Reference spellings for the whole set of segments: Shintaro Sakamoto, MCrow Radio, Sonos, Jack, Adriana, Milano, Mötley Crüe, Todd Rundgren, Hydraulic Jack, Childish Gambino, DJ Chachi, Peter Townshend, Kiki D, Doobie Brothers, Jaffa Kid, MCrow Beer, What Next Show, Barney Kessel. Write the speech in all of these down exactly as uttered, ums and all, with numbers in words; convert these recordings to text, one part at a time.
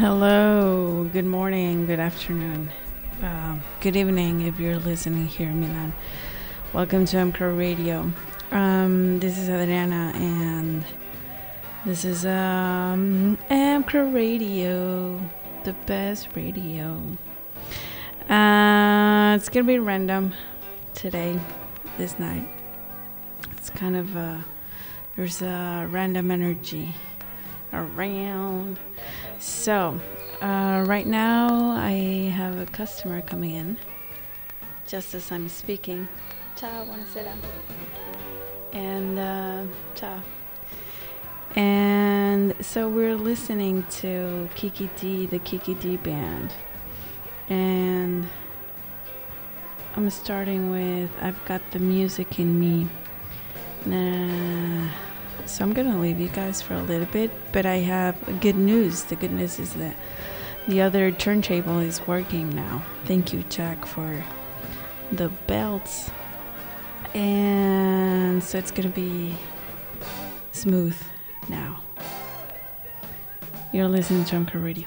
Hello, good morning, good afternoon, uh, good evening if you're listening here in Milan. Welcome to MCrow Radio. Um, this is Adriana and this is um, MCrow Radio, the best radio. Uh, it's going to be random today, this night. It's kind of a, there's a random energy around. So, uh, right now I have a customer coming in, just as I'm speaking. Ciao, buonasera. And, uh, ciao. And so we're listening to Kiki D, the Kiki D band. And I'm starting with I've Got the Music in Me. Nah. So I'm gonna leave you guys for a little bit, but I have good news. The good news is that the other turntable is working now. Thank you, Jack, for the belts. And so it's gonna be smooth now. You're listening to MCrow Radio.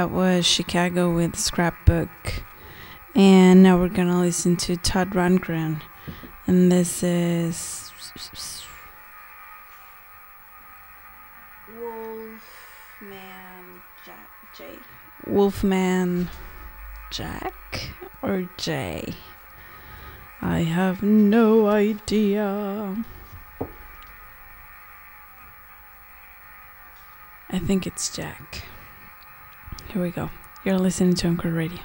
that was Chicago with Scrapbook. And now we're gonna listen to Todd Rundgren. And this is Wolfman Jack. J. Wolfman Jack or J? I have no idea. I think it's Jack. Here we go. You're listening to MCrow Radio.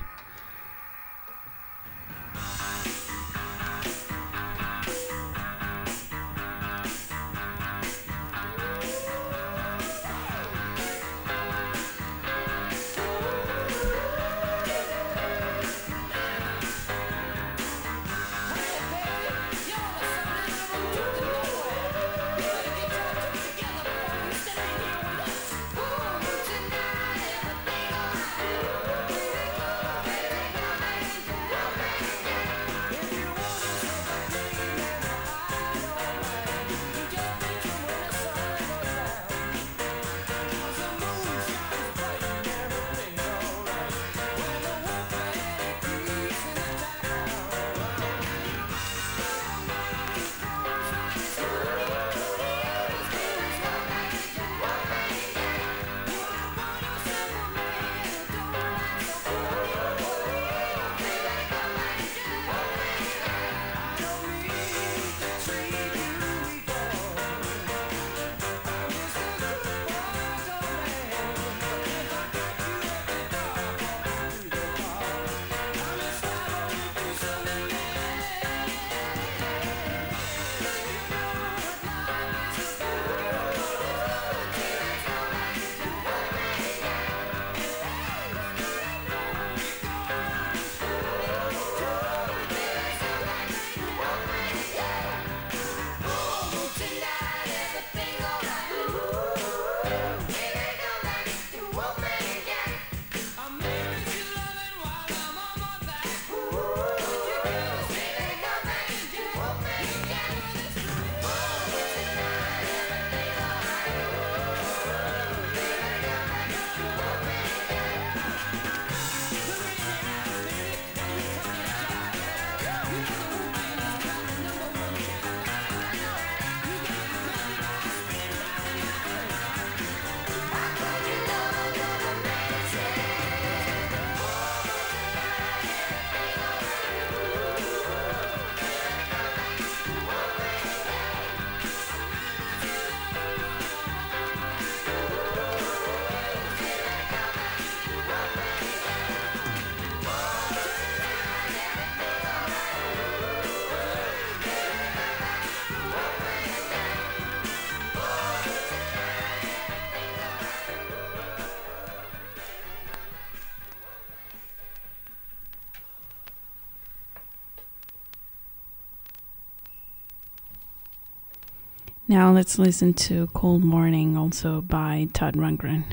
Now let's listen to Cold Morning, also by Todd Rundgren.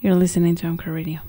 You're listening to MCrow Radio.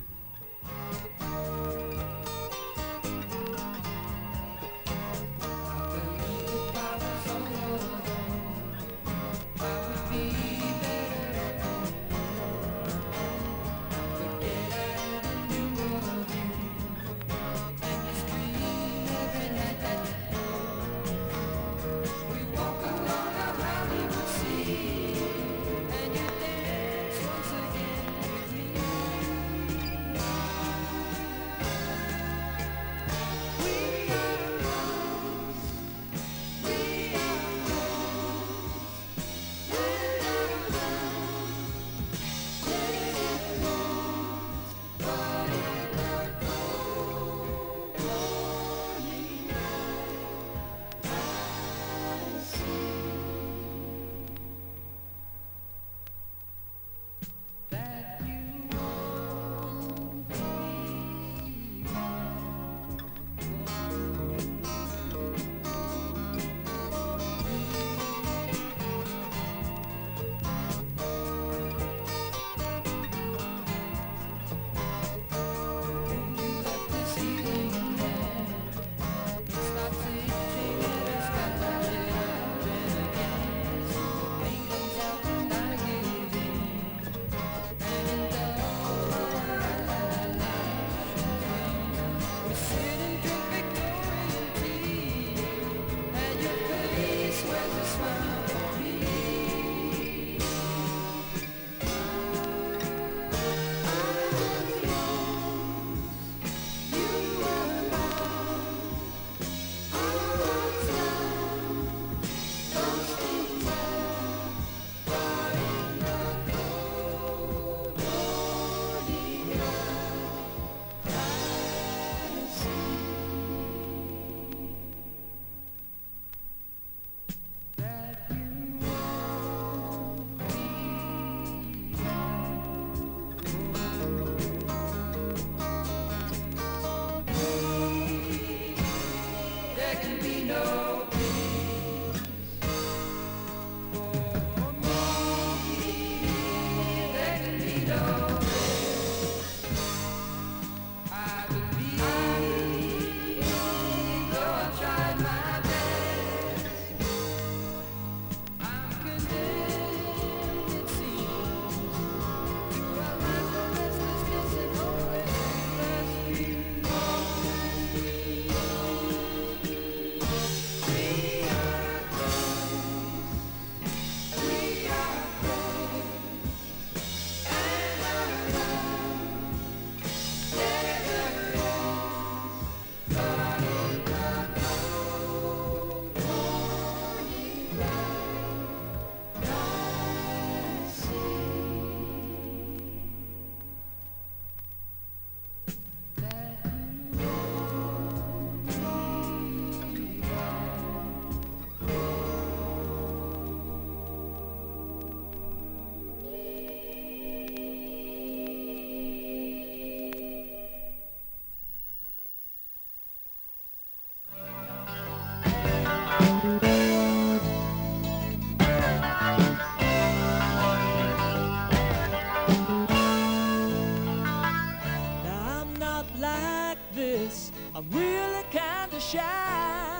yes, I'm really kinda shy,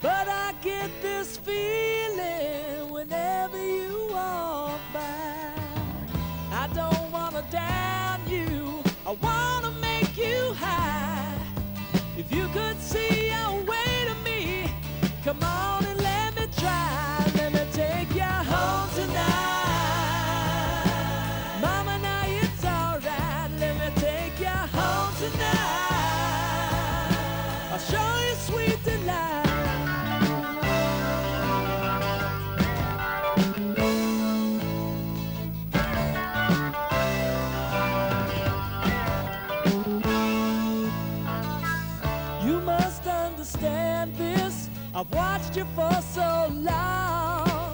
but I get this feeling whenever you walk by. I don't wanna down you, I wanna make you high. If you could see your way to me, come on and let me try. Let me take you home tonight. I've watched you for so long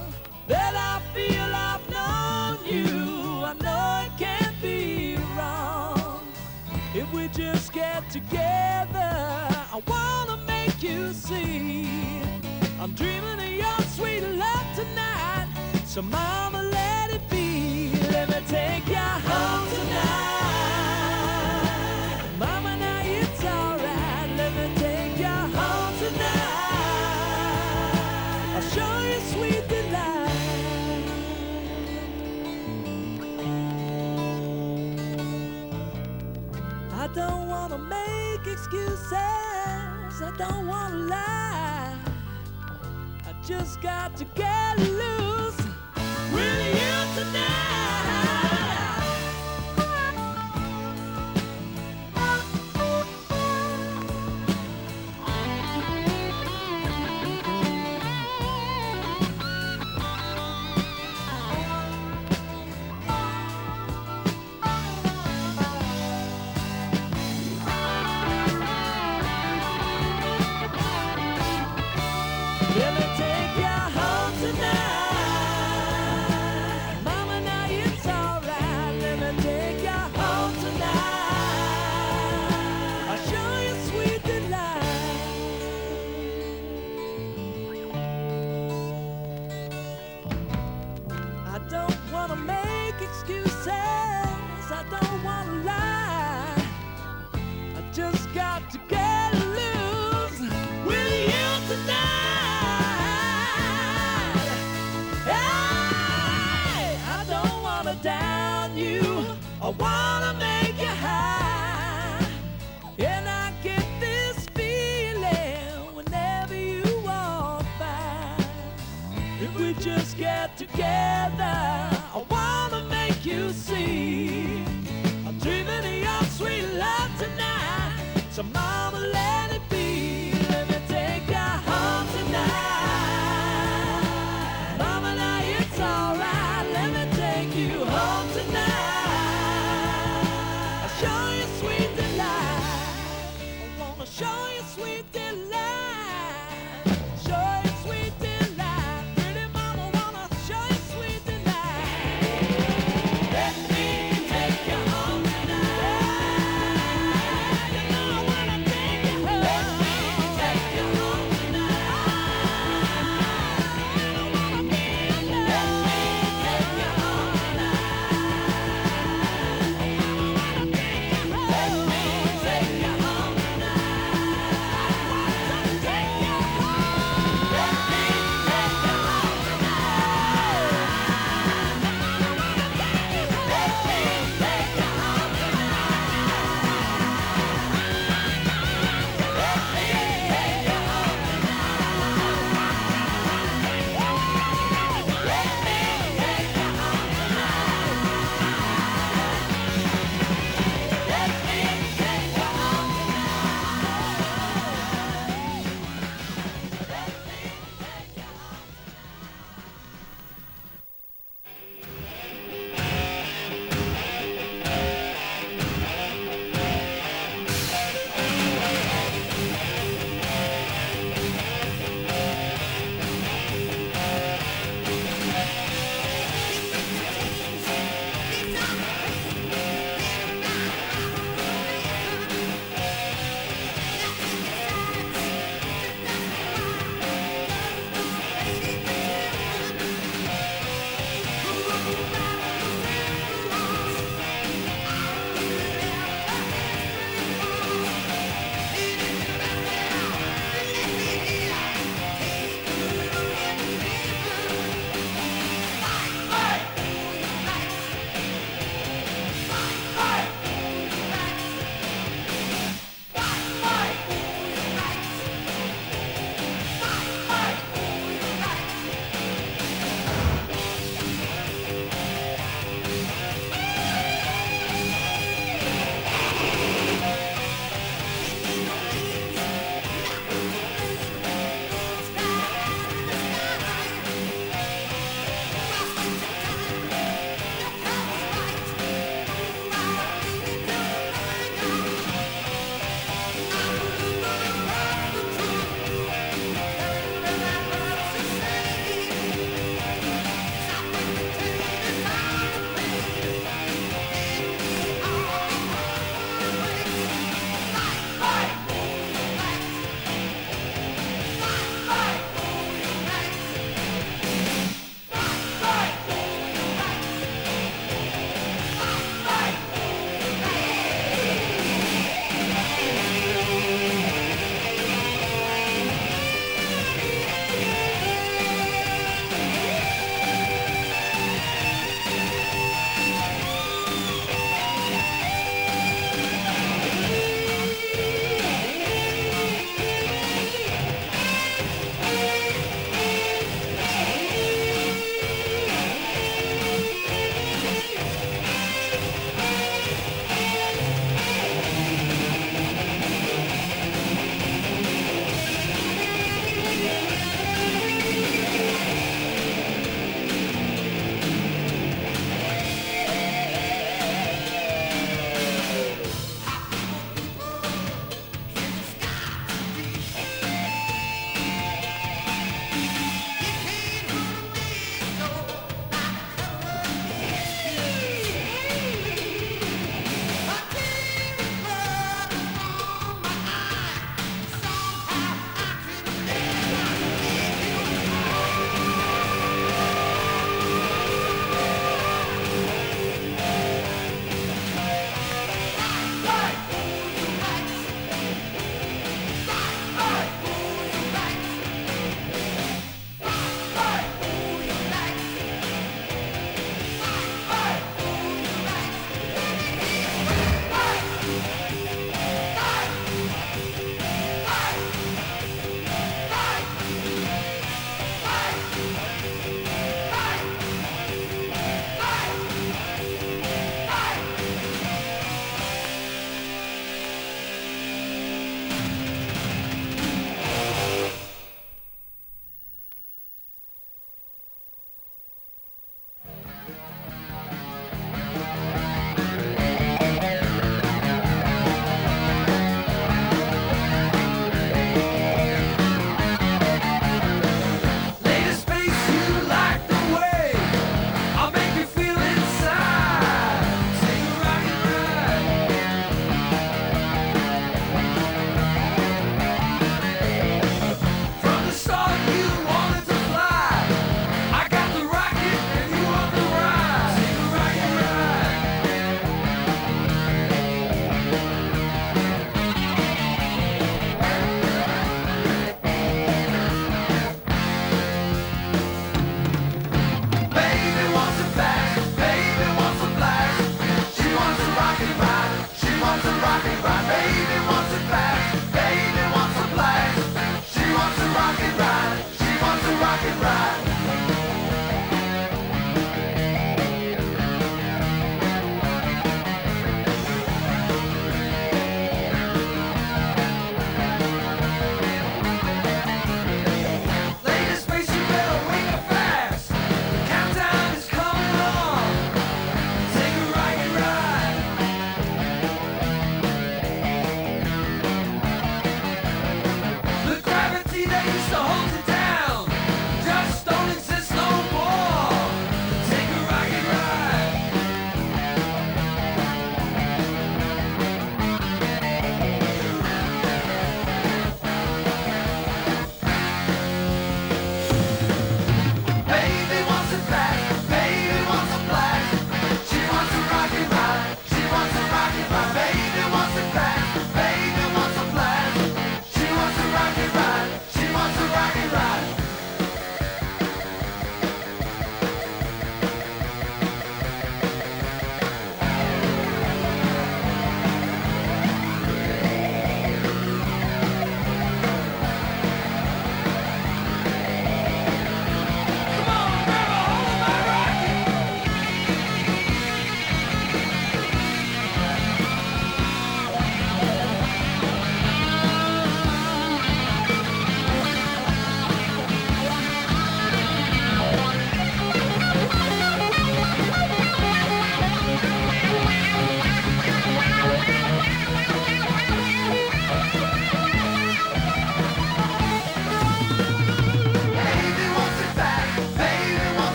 that I feel I've known you. I know it can't be wrong. If we just get together, I wanna make you see I'm dreaming of your sweet love tonight. So mama, let it be. Let me take you home tonight. Mama, now it's alright. Let me take you home tonight. I'll show you sweet delight. I don't wanna make excuses, I don't wanna lie, I just got to get loose with you tonight. I wanna make you high, and I get this feeling whenever you walk by. If we just get together, I wanna make you see I'm dreaming of your sweet love tonight. So mama, let it be. Let me take you home tonight. Mama, now it's alright. Let me take you home tonight. Show you sweet delight, show you sweet delight. Pretty mama wanna show you sweet delight. Let me take you home tonight. You know I wanna take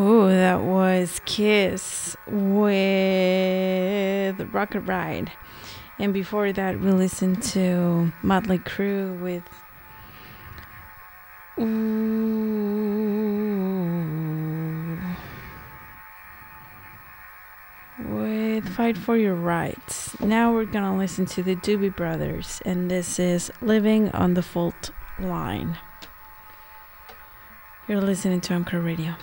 Oh, that was Kiss with Rocket Ride. And before that, we listened to Mötley Crüe with... Ooh, with Fight for Your Rights. Now we're going to listen to the Doobie Brothers, and this is Living on the Fault Line. You're listening to MCrow Radio.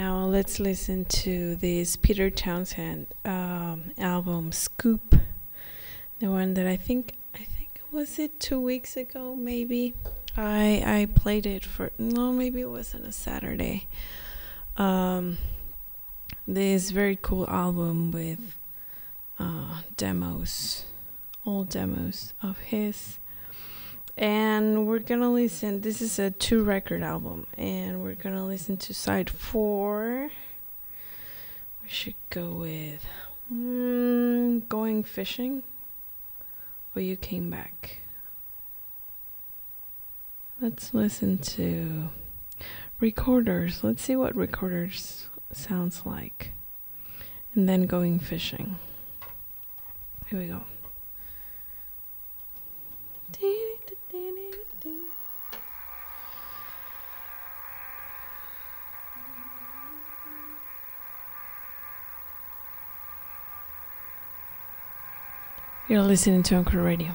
Now let's listen to this Peter Townshend um, album Scoop, the one that I think I think was it two weeks ago maybe. I I played it for no maybe it wasn't a Saturday. Um, this very cool album with uh, demos, old demos of his. And we're gonna listen, this is a two record album, and we're gonna listen to side four. We should go with mm, Going Fishing, or You Came Back. Let's listen to Recorders. Let's see what Recorders sounds like, and then Going Fishing. Here we go. You're listening to MCrow Radio.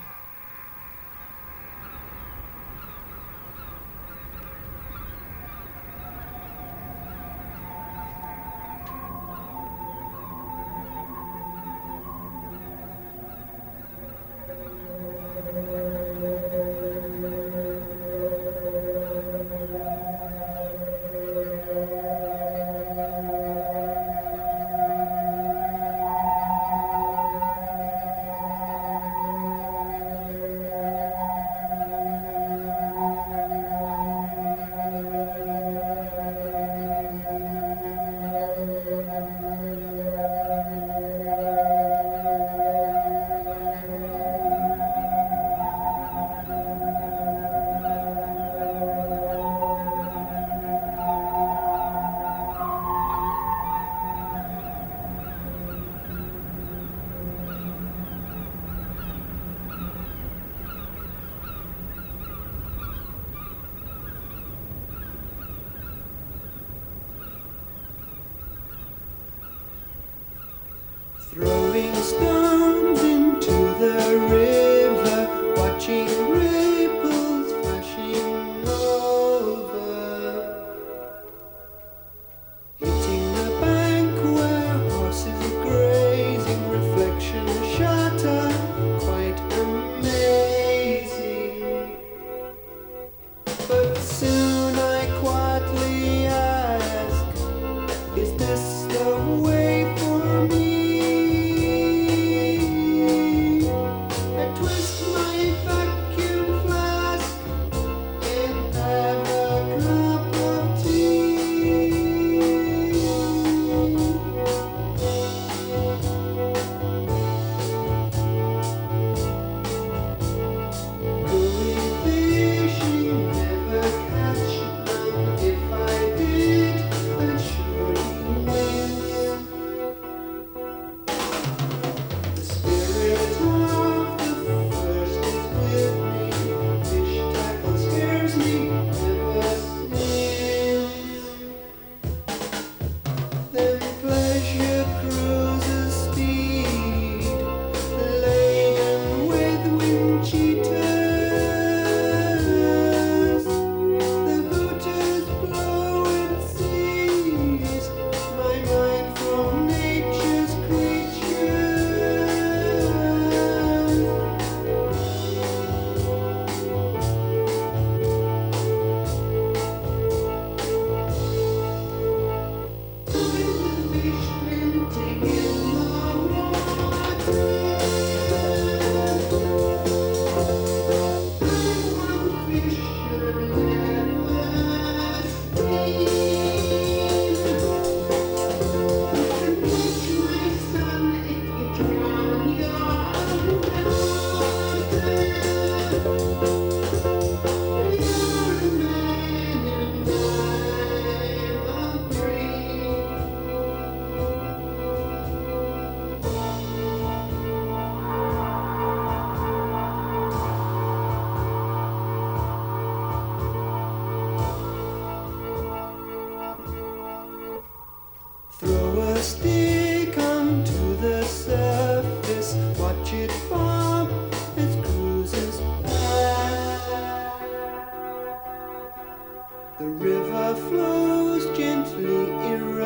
The river flows gently, irreverently.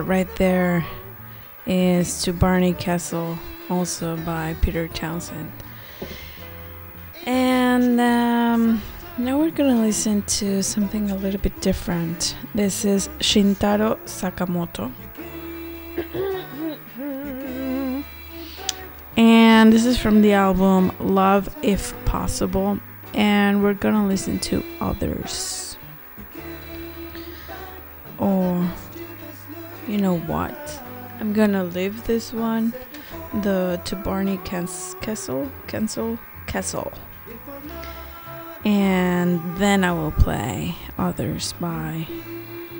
that right there is to Barney Kessel, also by Peter Townshend. And um, now we're gonna listen to something a little bit different. This is Shintaro Sakamoto. And this is from the album Love If Possible, and we're gonna listen to Others. Or, you know what? I'm gonna leave this one, the to Barney Kessel, Kessel, Kessel. And then I will play Others by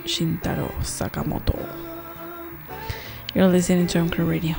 Shintaro Sakamoto. You're listening to MCrow Radio.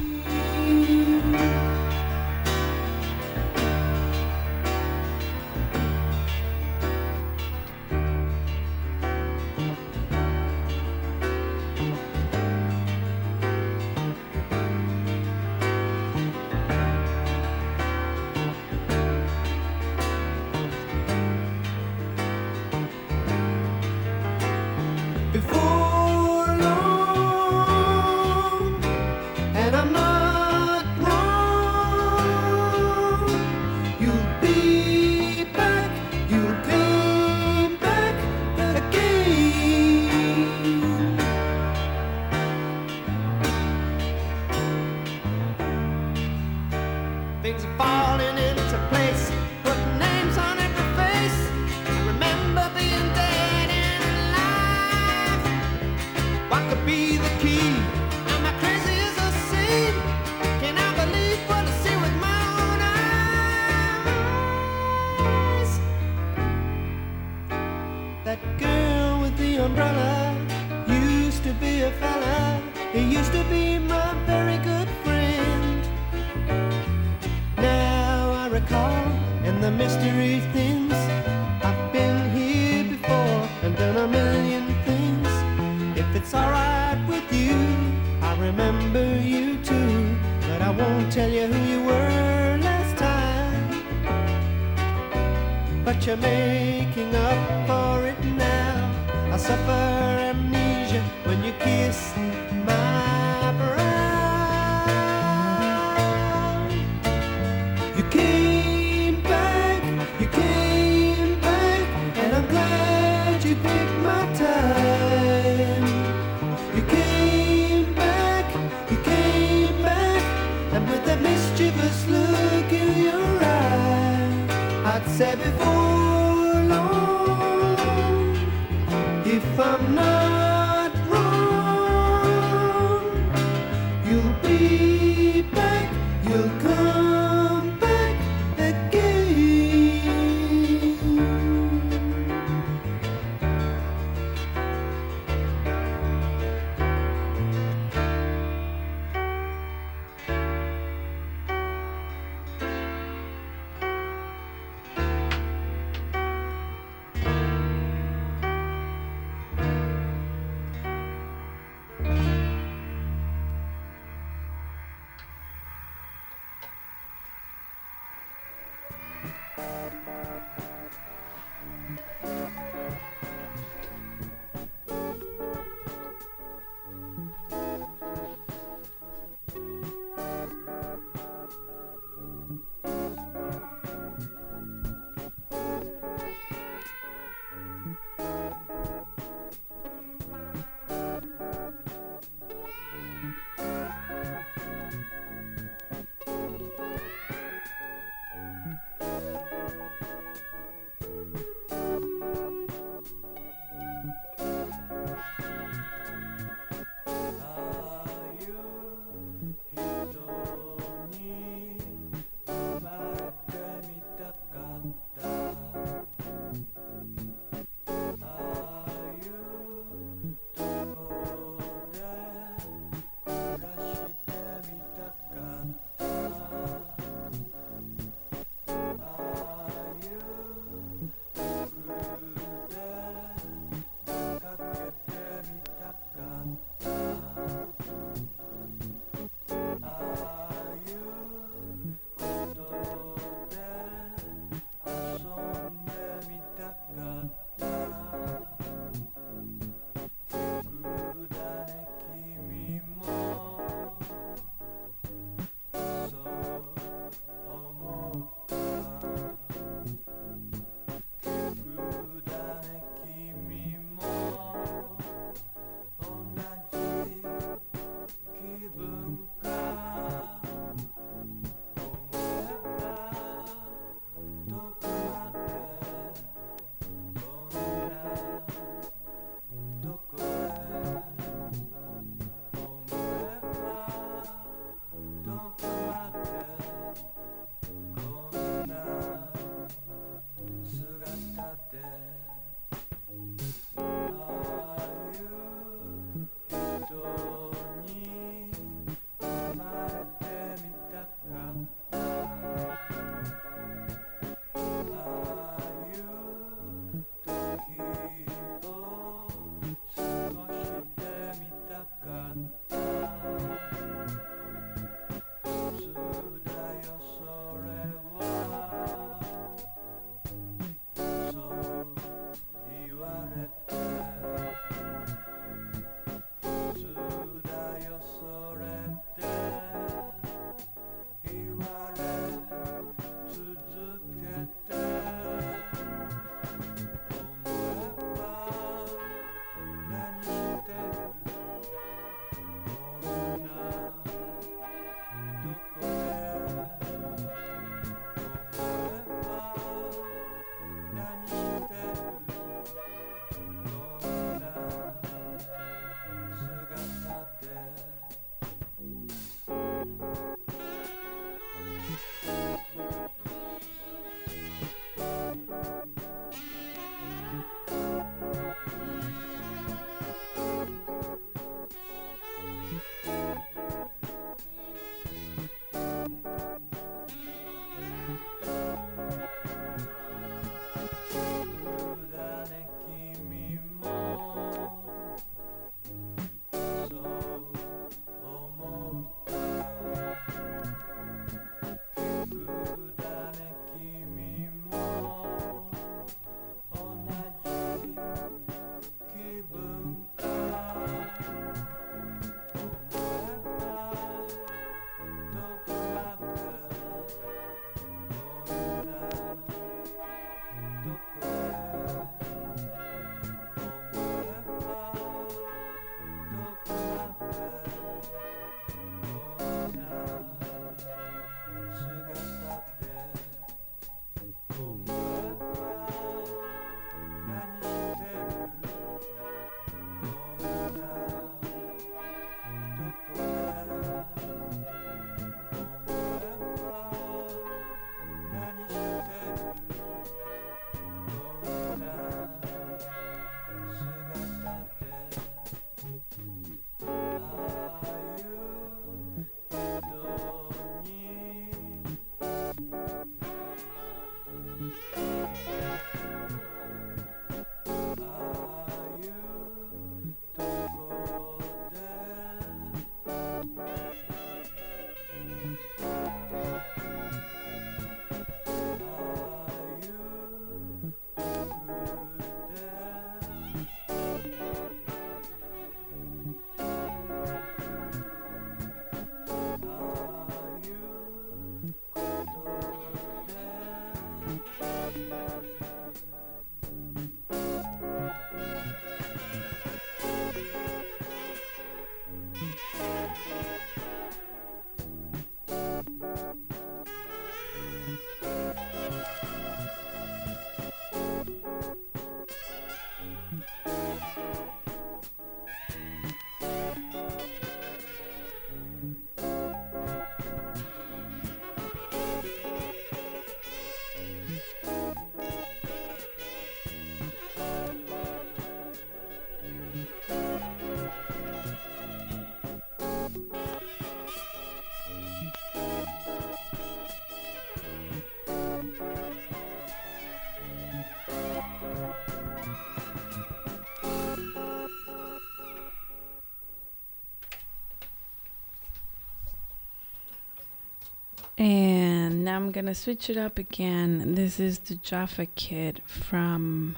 I'm gonna switch it up again. This is the Jaffa Kid from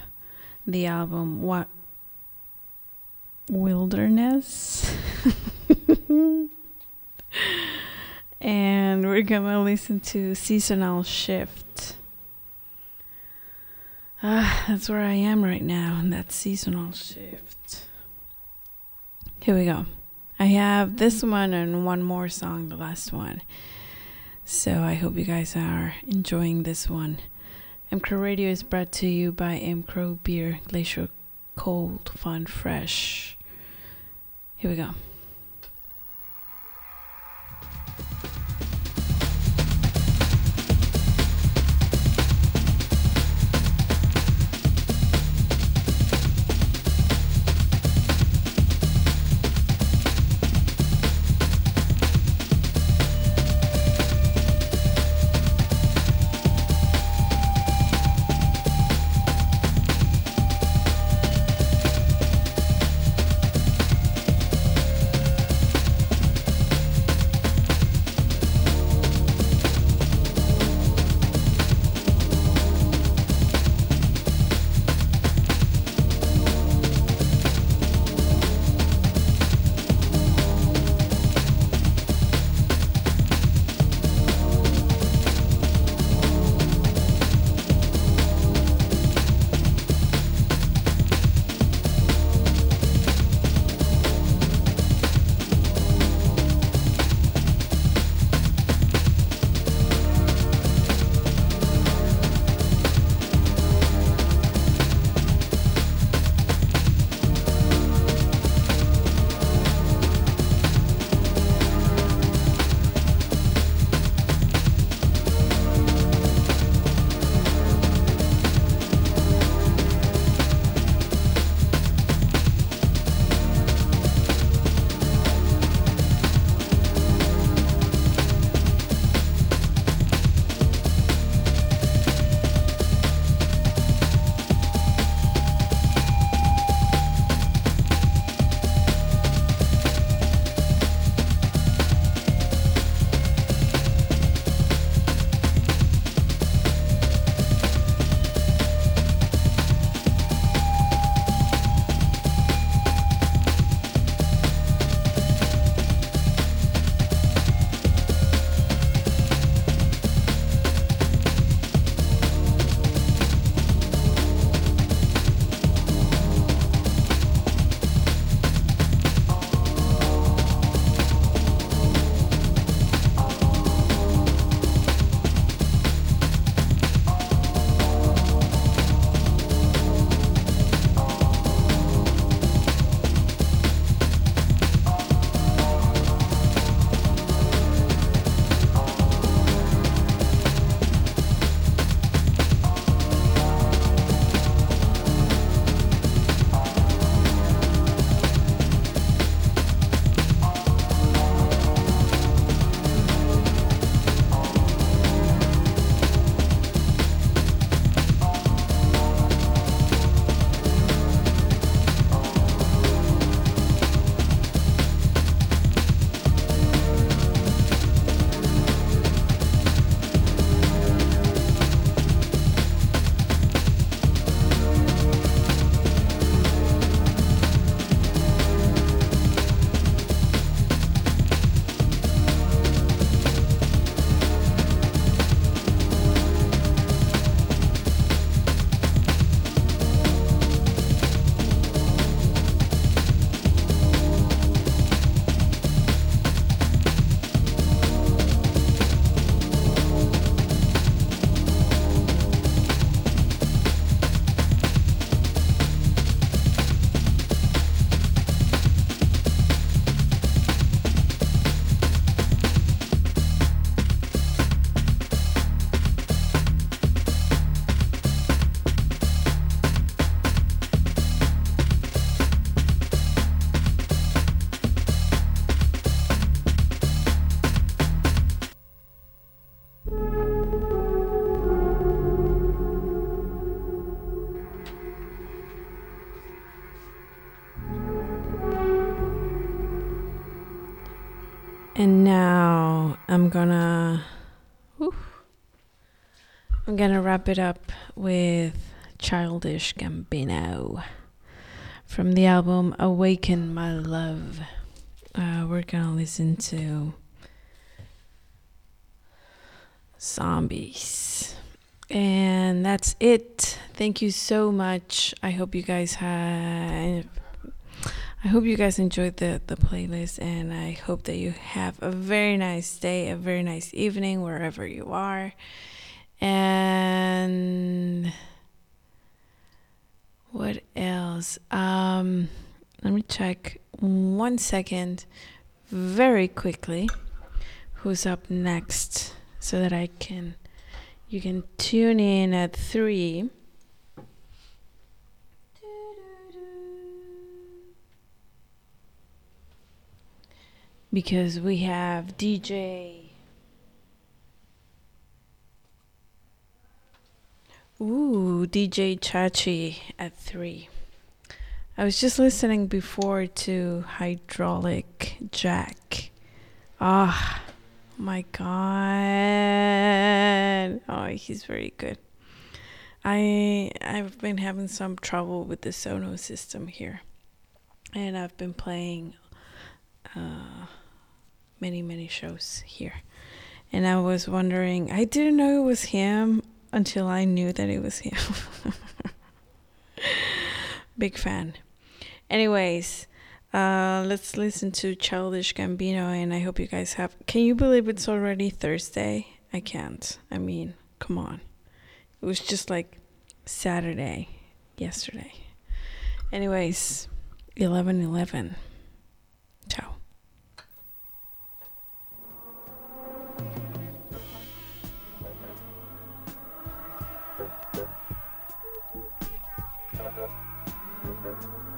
the album What Wilderness. And we're gonna listen to Seasonal Shift. Ah, that's where I am right now, and that's Seasonal Shift. Here we go. I have this one and one more song, the last one. So I hope you guys are enjoying this one. MCrow Radio is brought to you by MCrow Beer, Glacier Cold, Fun, Fresh. Here we go. And now I'm gonna oof, I'm gonna wrap it up with Childish Gambino from the album Awaken My Love. Uh, we're gonna listen to Zombies. And that's it. Thank you so much. I hope you guys have I hope you guys enjoyed the, the playlist, and I hope that you have a very nice day, a very nice evening, wherever you are. And what else? Um, let me check one second very quickly who's up next so that I can, you can tune in at three. Because we have D J. Ooh, D J Chachi at three. I was just listening before to Hydraulic Jack. Ah, oh, my God. Oh, he's very good. I, I've been having some trouble with the Sonos system here. And I've been playing uh, many, many shows here. And I was wondering, I didn't know it was him until I knew that it was him. Big fan. Anyways, uh, let's listen to Childish Gambino, and I hope you guys have... Can you believe it's already Thursday? I can't. I mean, come on. It was just like Saturday, yesterday. Anyways, eleven eleven. Ciao. Thank you.